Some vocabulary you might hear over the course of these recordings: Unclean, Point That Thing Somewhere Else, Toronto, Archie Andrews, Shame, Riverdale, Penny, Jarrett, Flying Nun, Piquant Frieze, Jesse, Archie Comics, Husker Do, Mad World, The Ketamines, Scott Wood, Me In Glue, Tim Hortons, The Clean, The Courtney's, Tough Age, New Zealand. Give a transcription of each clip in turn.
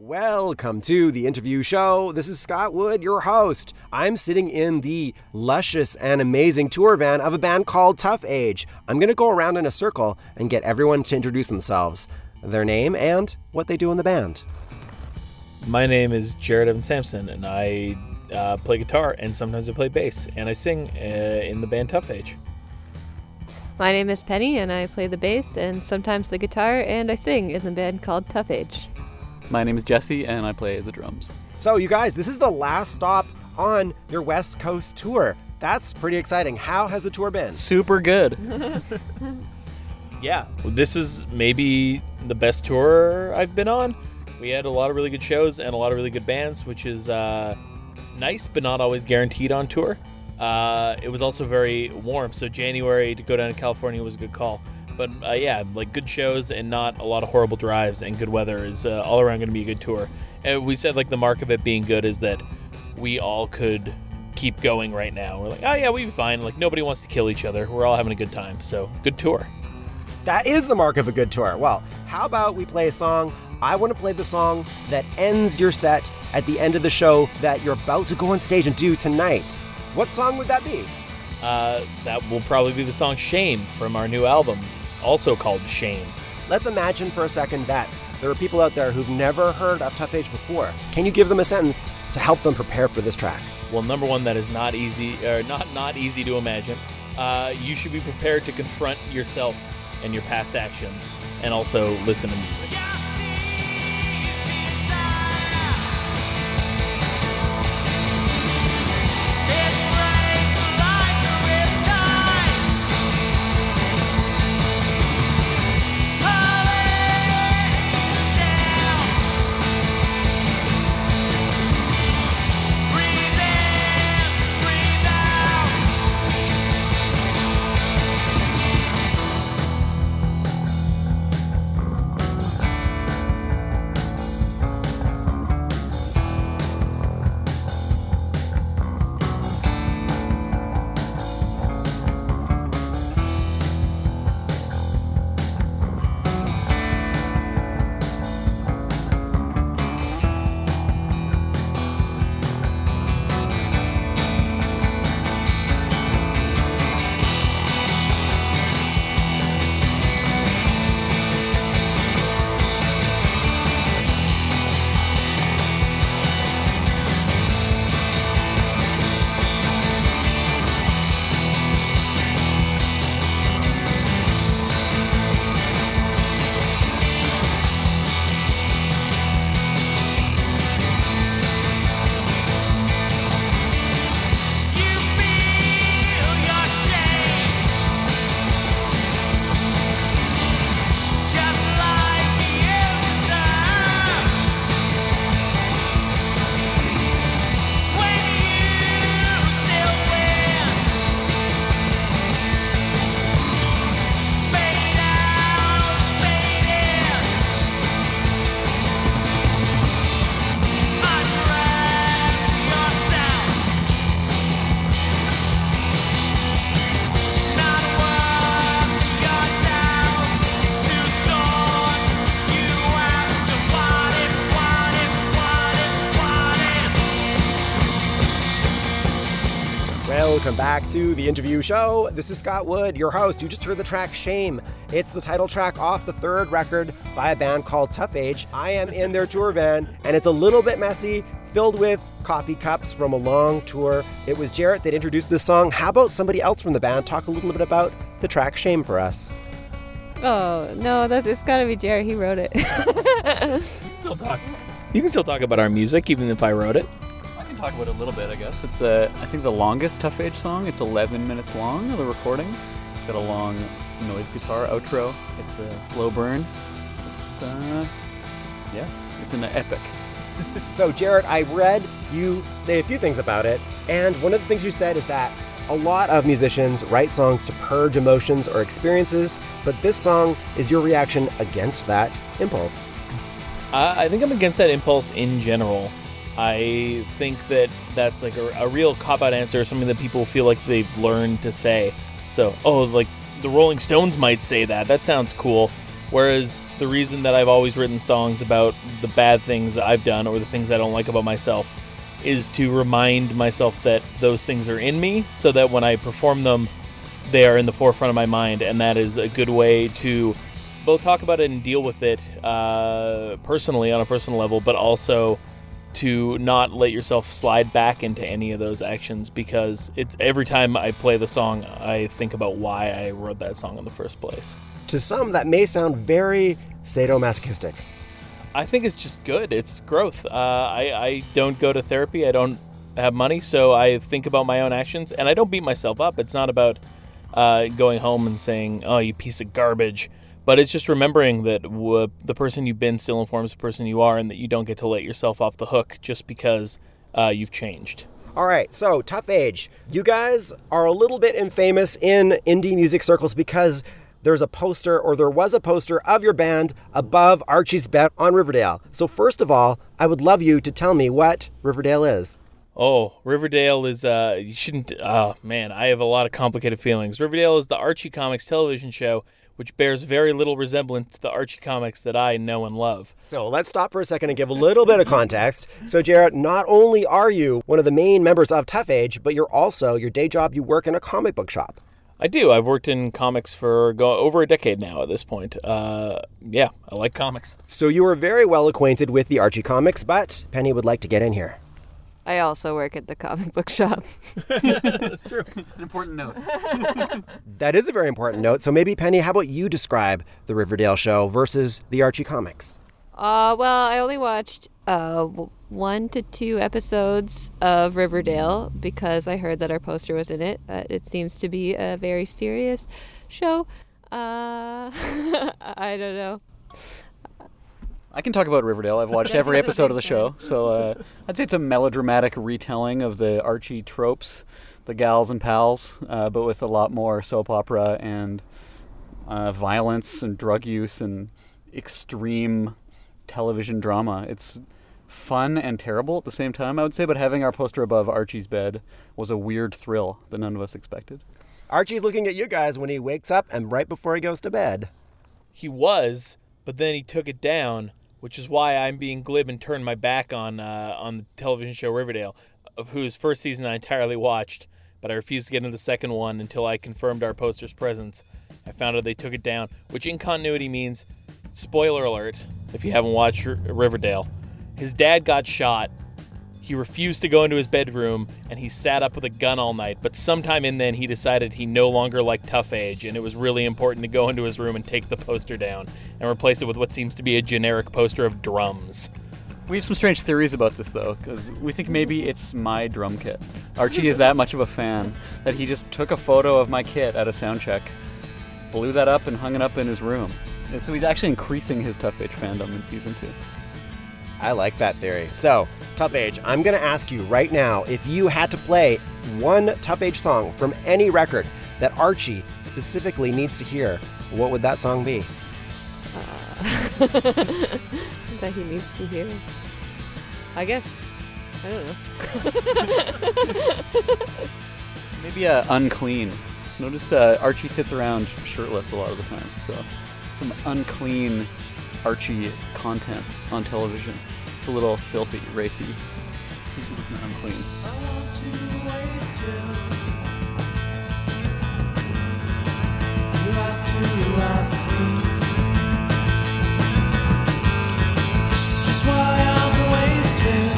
Welcome to The Interview Show. This is Scott Wood, your host. I'm sitting in the luscious and amazing tour van of a band called Tough Age. I'm going to go around in a circle and get everyone to introduce themselves, their name, and what they do in the band. My name is Jared Evan Sampson, and I play guitar, and sometimes I play bass, and I sing in the band Tough Age. My name is Penny, and I play the bass, and sometimes the guitar, and I sing in the band called Tough Age. My name is Jesse, and I play the drums. So, you guys, this is the last stop on your West Coast tour. That's pretty exciting. How has the tour been? Super good. Yeah. Well, this is maybe the best tour I've been on. We had a lot of really good shows and a lot of really good bands, which is nice, but not always guaranteed on tour. It was also very warm, so January to go down to California was a good call. But good shows and not a lot of horrible drives, and good weather is all around going to be a good tour. And we said the mark of it being good is that we all could keep going right now. We're we'll be fine. Nobody wants to kill each other. We're all having a good time. So good tour. That is the mark of a good tour. Well, how about we play a song? I want to play the song that ends your set at the end of the show that you're about to go on stage and do tonight. What song would that be? That will probably be the song Shame from our new album, also called Shame. Let's imagine for a second that there are people out there who've never heard of Tough Age before. Can you give them a sentence to help them prepare for this track? Well, number one, that is not easy, or not easy to imagine. You should be prepared to confront yourself and your past actions, and also listen to music. Welcome back to The Interview Show. This is Scott Wood, your host. You just heard the track Shame. It's the title track off the third record by a band called Tough Age. I am in their tour van, and it's a little bit messy, filled with coffee cups from a long tour. It was Jarrett that introduced this song. How about somebody else from the band talk a little bit about the track Shame for us? Oh, no, it's got to be Jarrett. He wrote it. You can still talk about our music, even if I wrote it. Talk about it a little bit, I guess. It's I think the longest Tough Age song. It's 11 minutes long of the recording. It's got a long noise guitar outro. It's a slow burn. It's it's an epic. So Jared, I read you say a few things about it, and one of the things you said is that a lot of musicians write songs to purge emotions or experiences, but this song is your reaction against that impulse. I think I'm against that impulse in general. I think that's a real cop-out answer, something that people feel like they've learned to say. So, the Rolling Stones might say that. That sounds cool. Whereas the reason that I've always written songs about the bad things that I've done or the things I don't like about myself is to remind myself that those things are in me so that when I perform them, they are in the forefront of my mind. And that is a good way to both talk about it and deal with it personally on a personal level, but also to not let yourself slide back into any of those actions, because it's every time I play the song, I think about why I wrote that song in the first place. To some, that may sound very sadomasochistic. I think it's just good. It's growth. I don't go to therapy. I don't have money, so I think about my own actions, and I don't beat myself up. It's not about going home and saying, oh, you piece of garbage. But it's just remembering that the person you've been still informs the person you are, and that you don't get to let yourself off the hook just because you've changed. All right, so Tough Age. You guys are a little bit infamous in indie music circles because there was a poster of your band above Archie's bed on Riverdale. So first of all, I would love you to tell me what Riverdale is. Oh, Riverdale is, I have a lot of complicated feelings. Riverdale is the Archie Comics television show, which bears very little resemblance to the Archie comics that I know and love. So let's stop for a second and give a little bit of context. So Jarrett, not only are you one of the main members of Tough Age, but you're also, your day job, you work in a comic book shop. I do. I've worked in comics for over a decade now at this point. Yeah, I like comics. So you are very well acquainted with the Archie comics, but Penny would like to get in here. I also work at the comic book shop. That's true. An important note. That is a very important note. So maybe, Penny, how about you describe the Riverdale show versus the Archie comics? Well, I only watched 1 to 2 episodes of Riverdale because I heard that our poster was in it. It seems to be a very serious show. I don't know. I can talk about Riverdale. I've watched every episode of the show. So I'd say it's a melodramatic retelling of the Archie tropes, the gals and pals, but with a lot more soap opera and violence and drug use and extreme television drama. It's fun and terrible at the same time, I would say, but having our poster above Archie's bed was a weird thrill that none of us expected. Archie's looking at you guys when he wakes up and right before he goes to bed. He was, but then he took it down, which is why I'm being glib and turned my back on the television show Riverdale, of whose first season I entirely watched, but I refused to get into the second one until I confirmed our poster's presence. I found out they took it down, which in continuity means, spoiler alert, if you haven't watched Riverdale, his dad got shot, he refused to go into his bedroom, and he sat up with a gun all night, but sometime in then he decided he no longer liked Tough Age, and it was really important to go into his room and take the poster down and replace it with what seems to be a generic poster of drums. We have some strange theories about this, though, because we think maybe it's my drum kit. Archie is that much of a fan that he just took a photo of my kit at a sound check, blew that up, and hung it up in his room. And so he's actually increasing his Tough Age fandom in season 2. I like that theory. So, Tough Age, I'm going to ask you right now, if you had to play one Tough Age song from any record that Archie specifically needs to hear, what would that song be? That he needs to hear? I guess. I don't know. Maybe Unclean. Noticed Archie sits around shirtless a lot of the time, so some unclean Archie content on television. It's a little filthy, racy. It's not unclean. I want you to wait till you have to ask me just why I'm waiting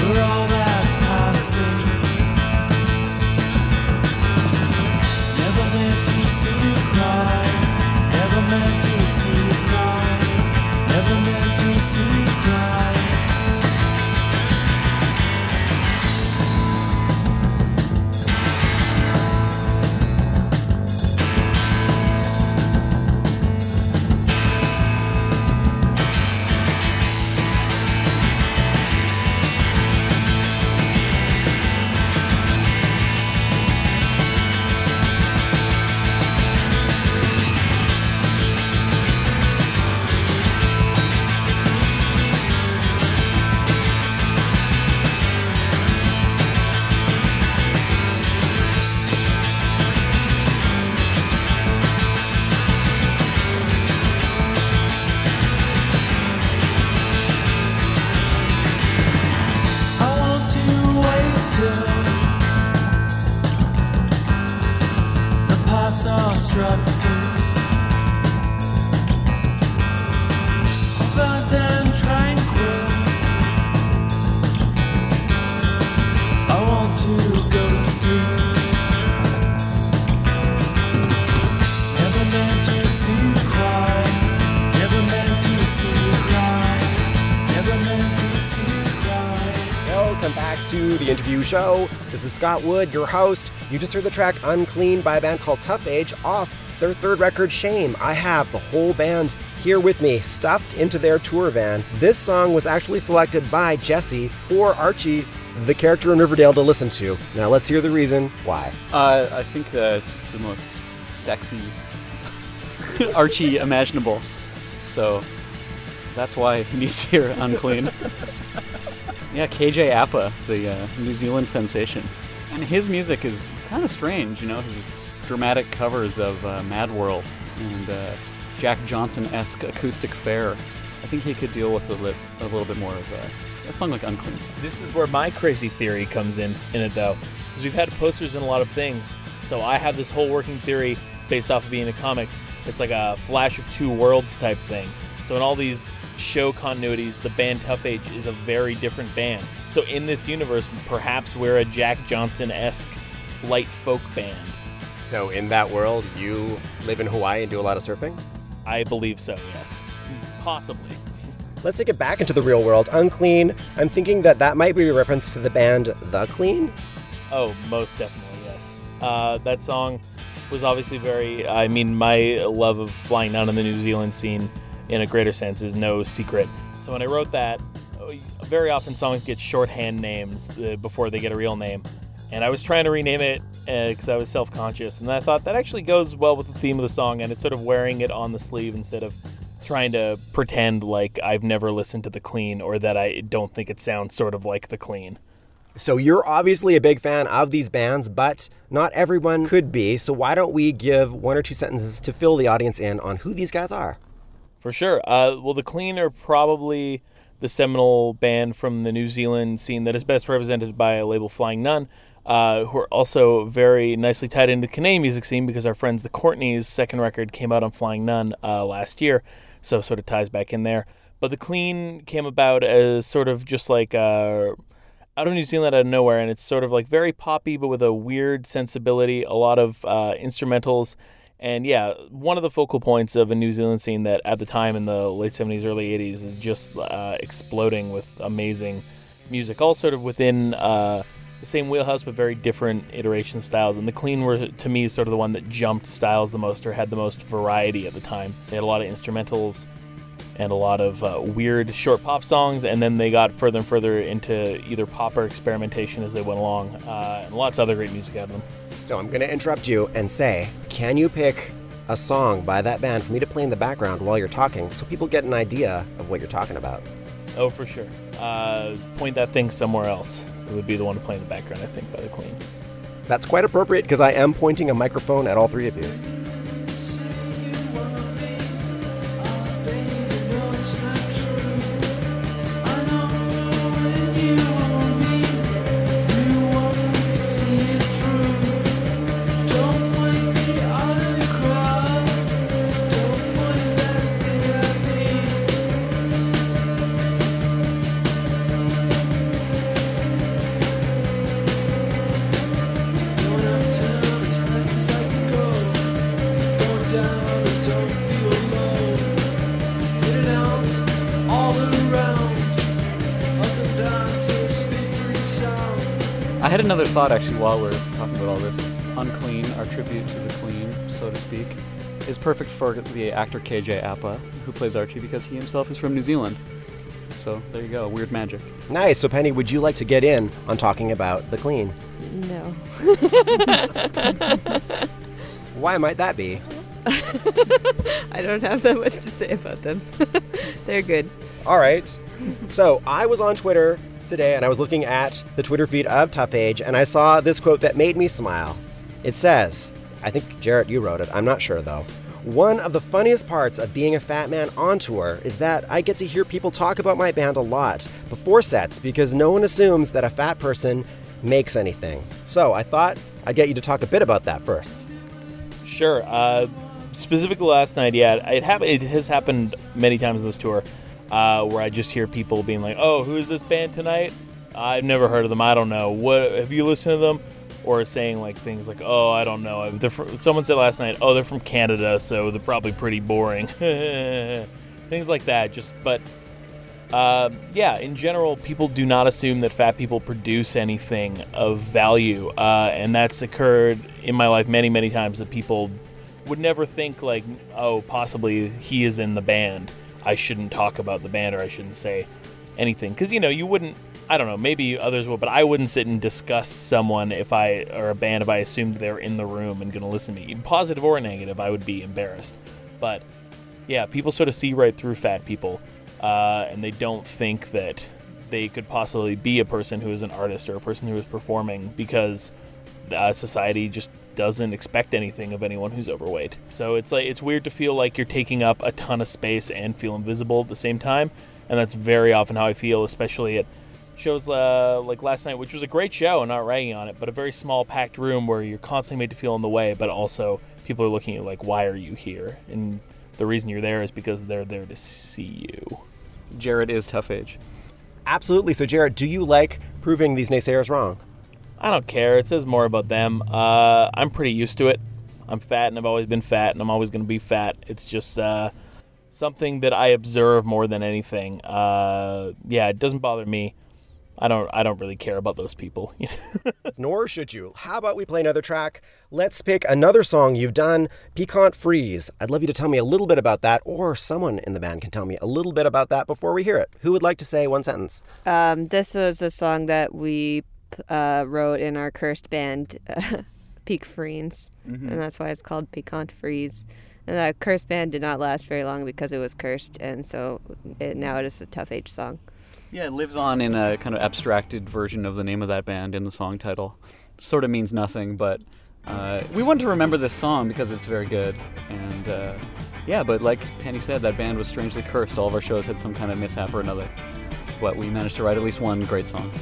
for all that's passing. Never meant to see you cry. Never meant to see you cry. to The Interview Show. This is Scott Wood, your host. You just heard the track Unclean by a band called Tough Age off their third record, Shame. I have the whole band here with me, stuffed into their tour van. This song was actually selected by Jesse or Archie, the character in Riverdale, to listen to. Now let's hear the reason why. I think it's just the most sexy Archie imaginable. So that's why he needs to hear Unclean. Yeah, KJ Apa, the New Zealand sensation. And his music is kind of strange, you know, his dramatic covers of Mad World and Jack Johnson-esque acoustic fare. I think he could deal with a little bit more of a song like Unclean. This is where my crazy theory comes in it, though, because we've had posters in a lot of things. So I have this whole working theory based off of being in comics. It's like a Flash of Two Worlds type thing. So in all these show continuities, the band Tough Age is a very different band. So in this universe, perhaps we're a Jack Johnson-esque light folk band. So in that world, you live in Hawaii and do a lot of surfing? I believe so, yes. Possibly. Let's take it back into the real world. Unclean, I'm thinking that might be a reference to the band The Clean? Oh, most definitely, yes. That song was obviously my love of Flying Nun in the New Zealand scene in a greater sense is no secret. So when I wrote that, very often songs get shorthand names before they get a real name. And I was trying to rename it because I was self-conscious. And I thought that actually goes well with the theme of the song, and it's sort of wearing it on the sleeve instead of trying to pretend like I've never listened to The Clean or that I don't think it sounds sort of like The Clean. So you're obviously a big fan of these bands, but not everyone could be. So why don't we give one or two sentences to fill the audience in on who these guys are? For sure. Well, The Clean are probably the seminal band from the New Zealand scene that is best represented by a label Flying Nun, who are also very nicely tied into the Canadian music scene because our friends The Courtney's second record came out on Flying Nun last year, so sort of ties back in there. But The Clean came about as sort of just like out of New Zealand, out of nowhere, and it's sort of like very poppy but with a weird sensibility, a lot of instrumentals. And yeah, one of the focal points of a New Zealand scene that at the time in the late 70s, early 80s is just exploding with amazing music, all sort of within the same wheelhouse but very different iteration styles. And The Clean were, to me, sort of the one that jumped styles the most or had the most variety at the time. They had a lot of instrumentals and a lot of weird short pop songs, and then they got further and further into either pop or experimentation as they went along, and lots of other great music out of them. So I'm going to interrupt you and say, can you pick a song by that band for me to play in the background while you're talking so people get an idea of what you're talking about? Oh, for sure. Point That Thing Somewhere Else. It would be the one to play in the background, I think, by The Clean. That's quite appropriate because I am pointing a microphone at all three of you. I had another thought, actually, while we're talking about all this. Unclean, our tribute to The Clean, so to speak, is perfect for the actor KJ Apa, who plays Archie, because he himself is from New Zealand. So there you go, weird magic. Nice. So Penny, would you like to get in on talking about The Clean? No. Why might that be? I don't have that much to say about them. They're good. All right. So I was on Twitter today and I was looking at the Twitter feed of Tough Age and I saw this quote that made me smile. It says, I think Jarrett, you wrote it, I'm not sure though. One of the funniest parts of being a fat man on tour is that I get to hear people talk about my band a lot before sets because no one assumes that a fat person makes anything. So I thought I'd get you to talk a bit about that first. Sure. Specifically last night, yeah, it has happened many times on this tour. Where I just hear people being like, oh, who is this band tonight? I've never heard of them. I don't know. What, have you listened to them? Or saying like things like, oh, I don't know. Someone said last night, oh, they're from Canada, so they're probably pretty boring. Things like that. Just, but Yeah, in general, people do not assume that fat people produce anything of value, and that's occurred in my life many, many times, that people would never think like, oh, possibly he is in the band, I shouldn't talk about the band, or I shouldn't say anything, because, you know, you wouldn't, I don't know, maybe others will, but I wouldn't sit and discuss someone or a band if I assumed they're in the room and going to listen to me. Positive or negative, I would be embarrassed. But, yeah, people sort of see right through fat people. And they don't think that they could possibly be a person who is an artist or a person who is performing, because society just doesn't expect anything of anyone who's overweight. So it's like, it's weird to feel like you're taking up a ton of space and feel invisible at the same time. And that's very often how I feel, especially at shows like last night, which was a great show, not ragging on it, but a very small packed room where you're constantly made to feel in the way, but also people are looking at you like, why are you here? And the reason you're there is because they're there to see you. Jared is Tough Age. Absolutely. So, Jared, do you like proving these naysayers wrong? I don't care. It says more about them. I'm pretty used to it. I'm fat, and I've always been fat, and I'm always going to be fat. It's just something that I observe more than anything. Yeah, it doesn't bother me. I don't really care about those people. Nor should you. How about we play another track? Let's pick another song you've done, Piquant Frieze. I'd love you to tell me a little bit about that, or someone in the band can tell me a little bit about that before we hear it. Who would like to say one sentence? This was a song that we wrote in our cursed band, Piquant Frieze, and that's why it's called Piquant Frieze. And that cursed band did not last very long because it was cursed, and so now it is a Tough Age song. Yeah, it lives on in a kind of abstracted version of the name of that band in the song title. Sort of means nothing, but we wanted to remember this song because it's very good. And yeah, but like Penny said, that band was strangely cursed. All of our shows had some kind of mishap or another. But we managed to write at least one great song.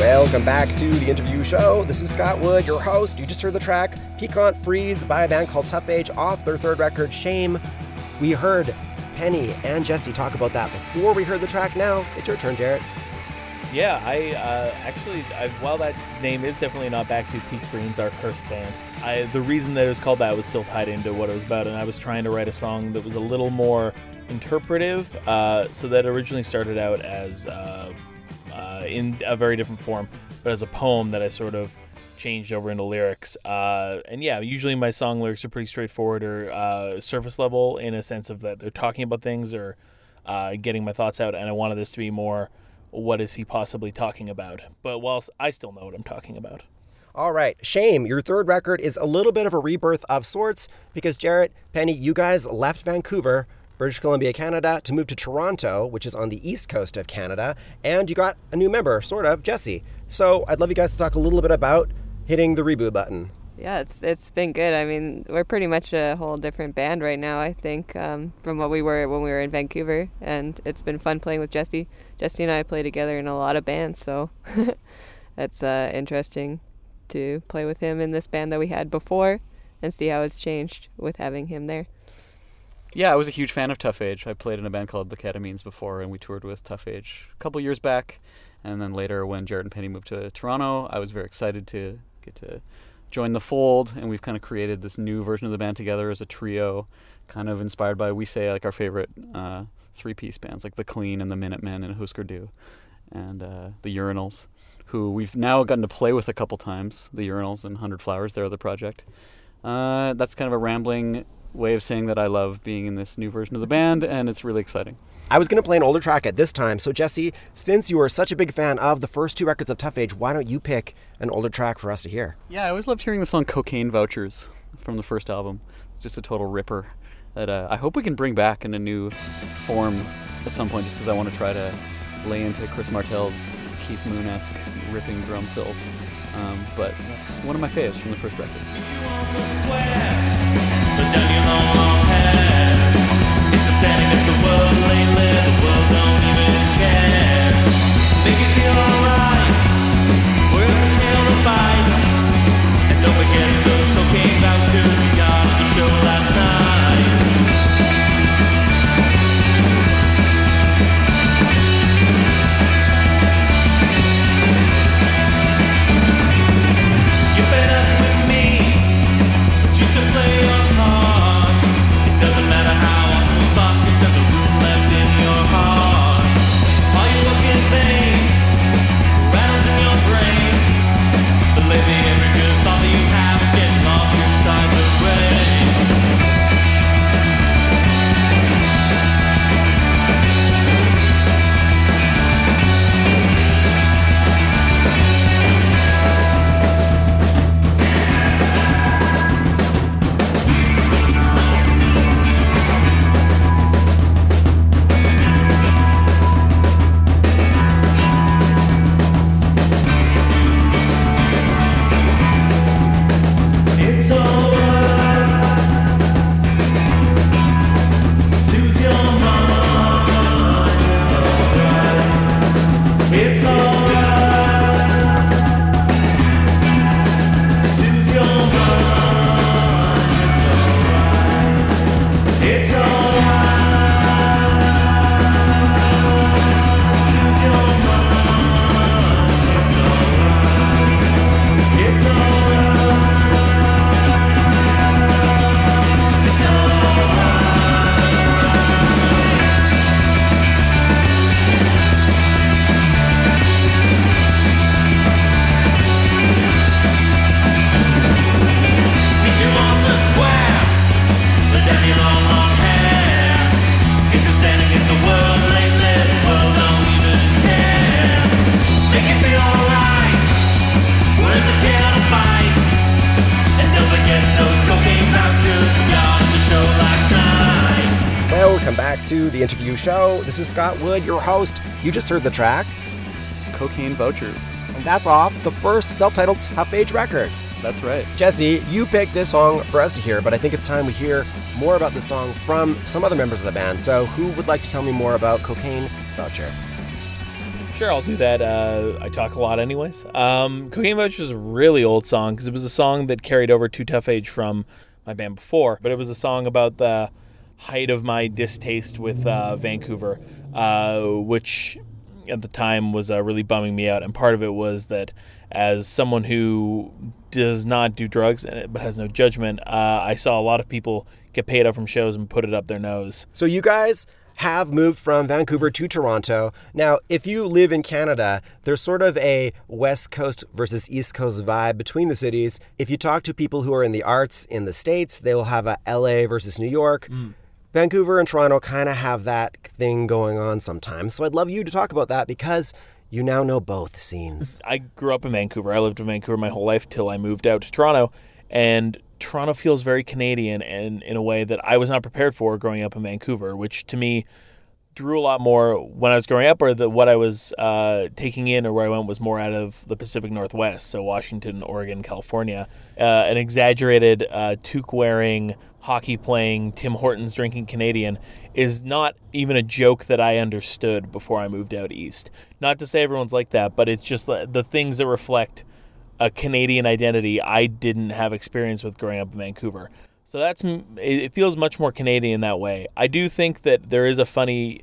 Welcome back to The Interview Show. This is Scott Wood, your host. You just heard the track Piquant Frieze by a band called Tough Age off their third record, Shame. We heard Penny and Jesse talk about that before we heard the track. Now, it's your turn, Jarrett. Yeah, I while that name is definitely not back to Piquant Frieze, our cursed band, the reason that it was called that was still tied into what it was about, and I was trying to write a song that was a little more interpretive, so that originally started out as... in a very different form, but as a poem that I sort of changed over into lyrics. And yeah, usually my song lyrics are pretty straightforward or surface level, in a sense of that they're talking about things or getting my thoughts out, and I wanted this to be more, what is he possibly talking about? But whilst I still know what I'm talking about. All right, Shame, your third record is a little bit of a rebirth of sorts, because Jarrett, Penny, you guys left Vancouver, British Columbia, Canada, to move to Toronto, which is on the east coast of Canada, and you got a new member, sort of, Jesse. So I'd love you guys to talk a little bit about hitting the reboot button. Yeah, it's been good. I mean, we're pretty much a whole different band right now, I think, from what we were when we were in Vancouver, and it's been fun playing with Jesse. Jesse and I play together in a lot of bands, so it's interesting to play with him in this band that we had before and see how it's changed with having him there. Yeah, I was a huge fan of Tough Age. I played in a band called The Ketamines before, and we toured with Tough Age a couple years back. And then later, when Jared and Penny moved to Toronto, I was very excited to get to join the fold, and we've kind of created this new version of the band together as a trio, kind of inspired by, we say, like our favorite three-piece bands, like The Clean and The Minutemen and Husker Do and The Urinals, who we've now gotten to play with a couple times, The Urinals and Hundred Flowers, their other project. That's kind of a rambling way of saying that I love being in this new version of the band, and it's really exciting. I was going to play an older track at this time, so Jesse, since you are such a big fan of the first two records of Tough Age, why don't you pick an older track for us to hear? Yeah, I always loved hearing the song Cocaine Vouchers from the first album. It's just a total ripper that I hope we can bring back in a new form at some point, just because I want to try to lay into Chris Martell's Keith Moon-esque ripping drum fills. But that's one of my faves from the first record. It's you on the square, but down your long, long hair. It's a standing, it's a world lately, the world don't even care. Make it feel alright, we're in the kill the fight. And don't forget those cocaine vouchers we got at the show last night. To the interview show. This is Scott Wood, your host. You just heard the track Cocaine Vouchers, and that's off the first self-titled Tough Age record. That's right. Jesse, you picked this song for us to hear, but I think it's time we hear more about this song from some other members of the band. So who would like to tell me more about Cocaine Voucher? Sure, I'll do that. I talk a lot anyways. Cocaine Voucher is a really old song because it was a song that carried over to Tough Age from my band before, but it was a song about the height of my distaste with Vancouver, which at the time was really bumming me out. And part of it was that as someone who does not do drugs but has no judgment, I saw a lot of people get paid up from shows and put it up their nose. So you guys have moved from Vancouver to Toronto. Now, if you live in Canada, there's sort of a West Coast versus East Coast vibe between the cities. If you talk to people who are in the arts in the States, they will have a LA versus New York. Vancouver and Toronto kind of have that thing going on sometimes. So I'd love you to talk about that because you now know both scenes. I grew up in Vancouver. I lived in Vancouver my whole life till I moved out to Toronto. And Toronto feels very Canadian and in a way that I was not prepared for growing up in Vancouver, which to me drew a lot more when I was growing up, or that what I was taking in or where I went was more out of the Pacific Northwest, so Washington, Oregon, California. An exaggerated toque-wearing, hockey-playing, Tim Hortons drinking Canadian is not even a joke that I understood before I moved out east. Not to say everyone's like that, but it's just the things that reflect a Canadian identity I didn't have experience with growing up in Vancouver. So that's it feels much more Canadian that way. I do think that there is a funny,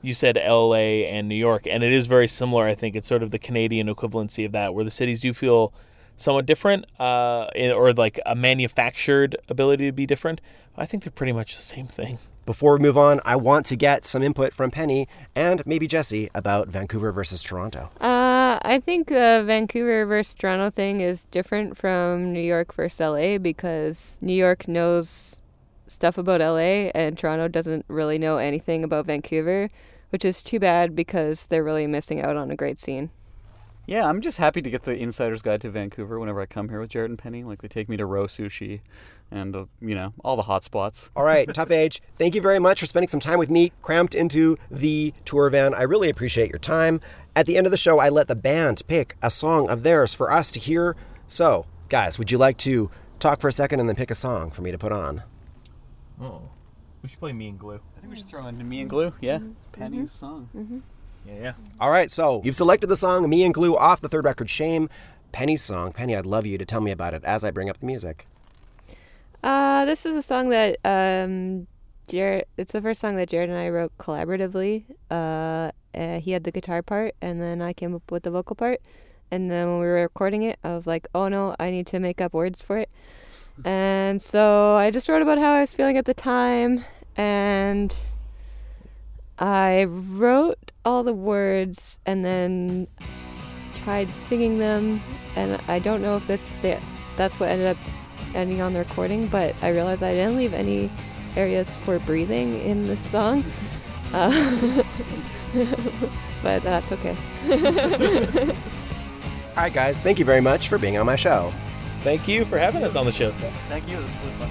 you said LA and New York, and it is very similar, I think. It's sort of the Canadian equivalency of that, where the cities do feel somewhat different, or like a manufactured ability to be different. I think they're pretty much the same thing. Before we move on, I want to get some input from Penny and maybe Jesse about Vancouver versus Toronto. I think the Vancouver versus Toronto thing is different from New York versus LA because New York knows stuff about LA, and Toronto doesn't really know anything about Vancouver, which is too bad because they're really missing out on a great scene. Yeah, I'm just happy to get the insider's guide to Vancouver whenever I come here with Jared and Penny. Like, they take me to Roe Sushi and, you know, all the hot spots. All right, Tough Age, thank you very much for spending some time with me cramped into the tour van. I really appreciate your time. At the end of the show, I let the band pick a song of theirs for us to hear. So, guys, would you like to talk for a second and then pick a song for me to put on? Oh, we should play Me In Glue. I think we should throw in Me In Glue, yeah. Mm-hmm. Penny's song. Mm-hmm. Yeah. All right, so you've selected the song Me In Glue off the third record, Shame. Penny's song. Penny, I'd love you to tell me about it as I bring up the music. This is a song that it's the first song that Jared and I wrote collaboratively. He had the guitar part, and then I came up with the vocal part. And then when we were recording it, I was like, oh no, I need to make up words for it. And so I just wrote about how I was feeling at the time, and I wrote all the words and then tried singing them, and I don't know if that's what ended up ending on the recording, but I realized I didn't leave any areas for breathing in this song. But that's okay. All right, guys, thank you very much for being on my show. Thank you for having us on the show, Scott. Thank you. This was fun.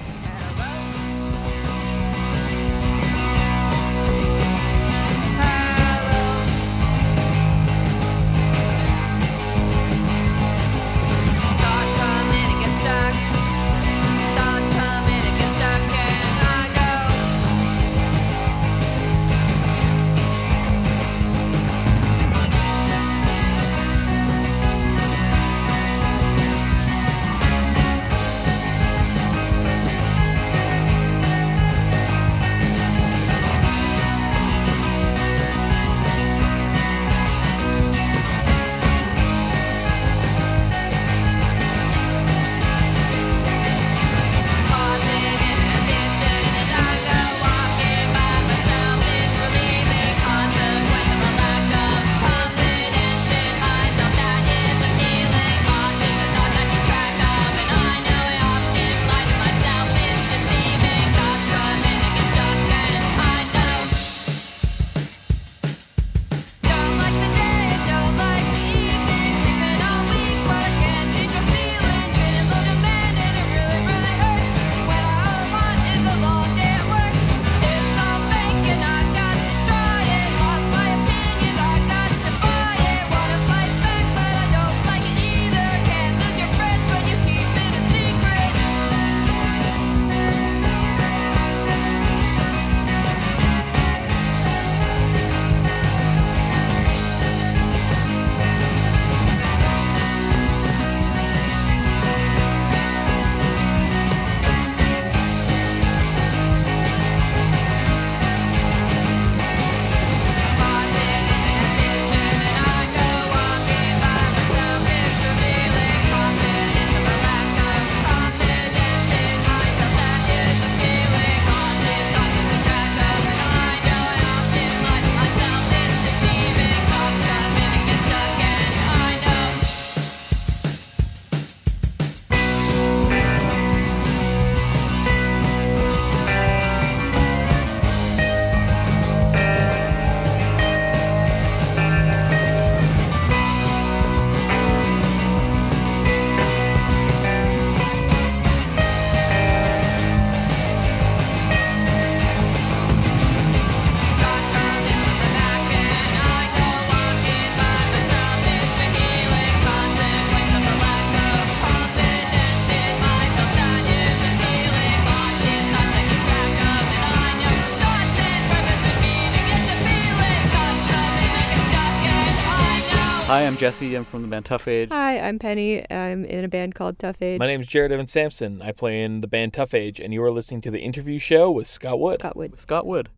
Hi, I'm Jesse. I'm from the band Tough Age. Hi, I'm Penny. I'm in a band called Tough Age. My name is Jared Evan Sampson. I play in the band Tough Age, and you are listening to The Interview Show with Scott Wood. Scott Wood.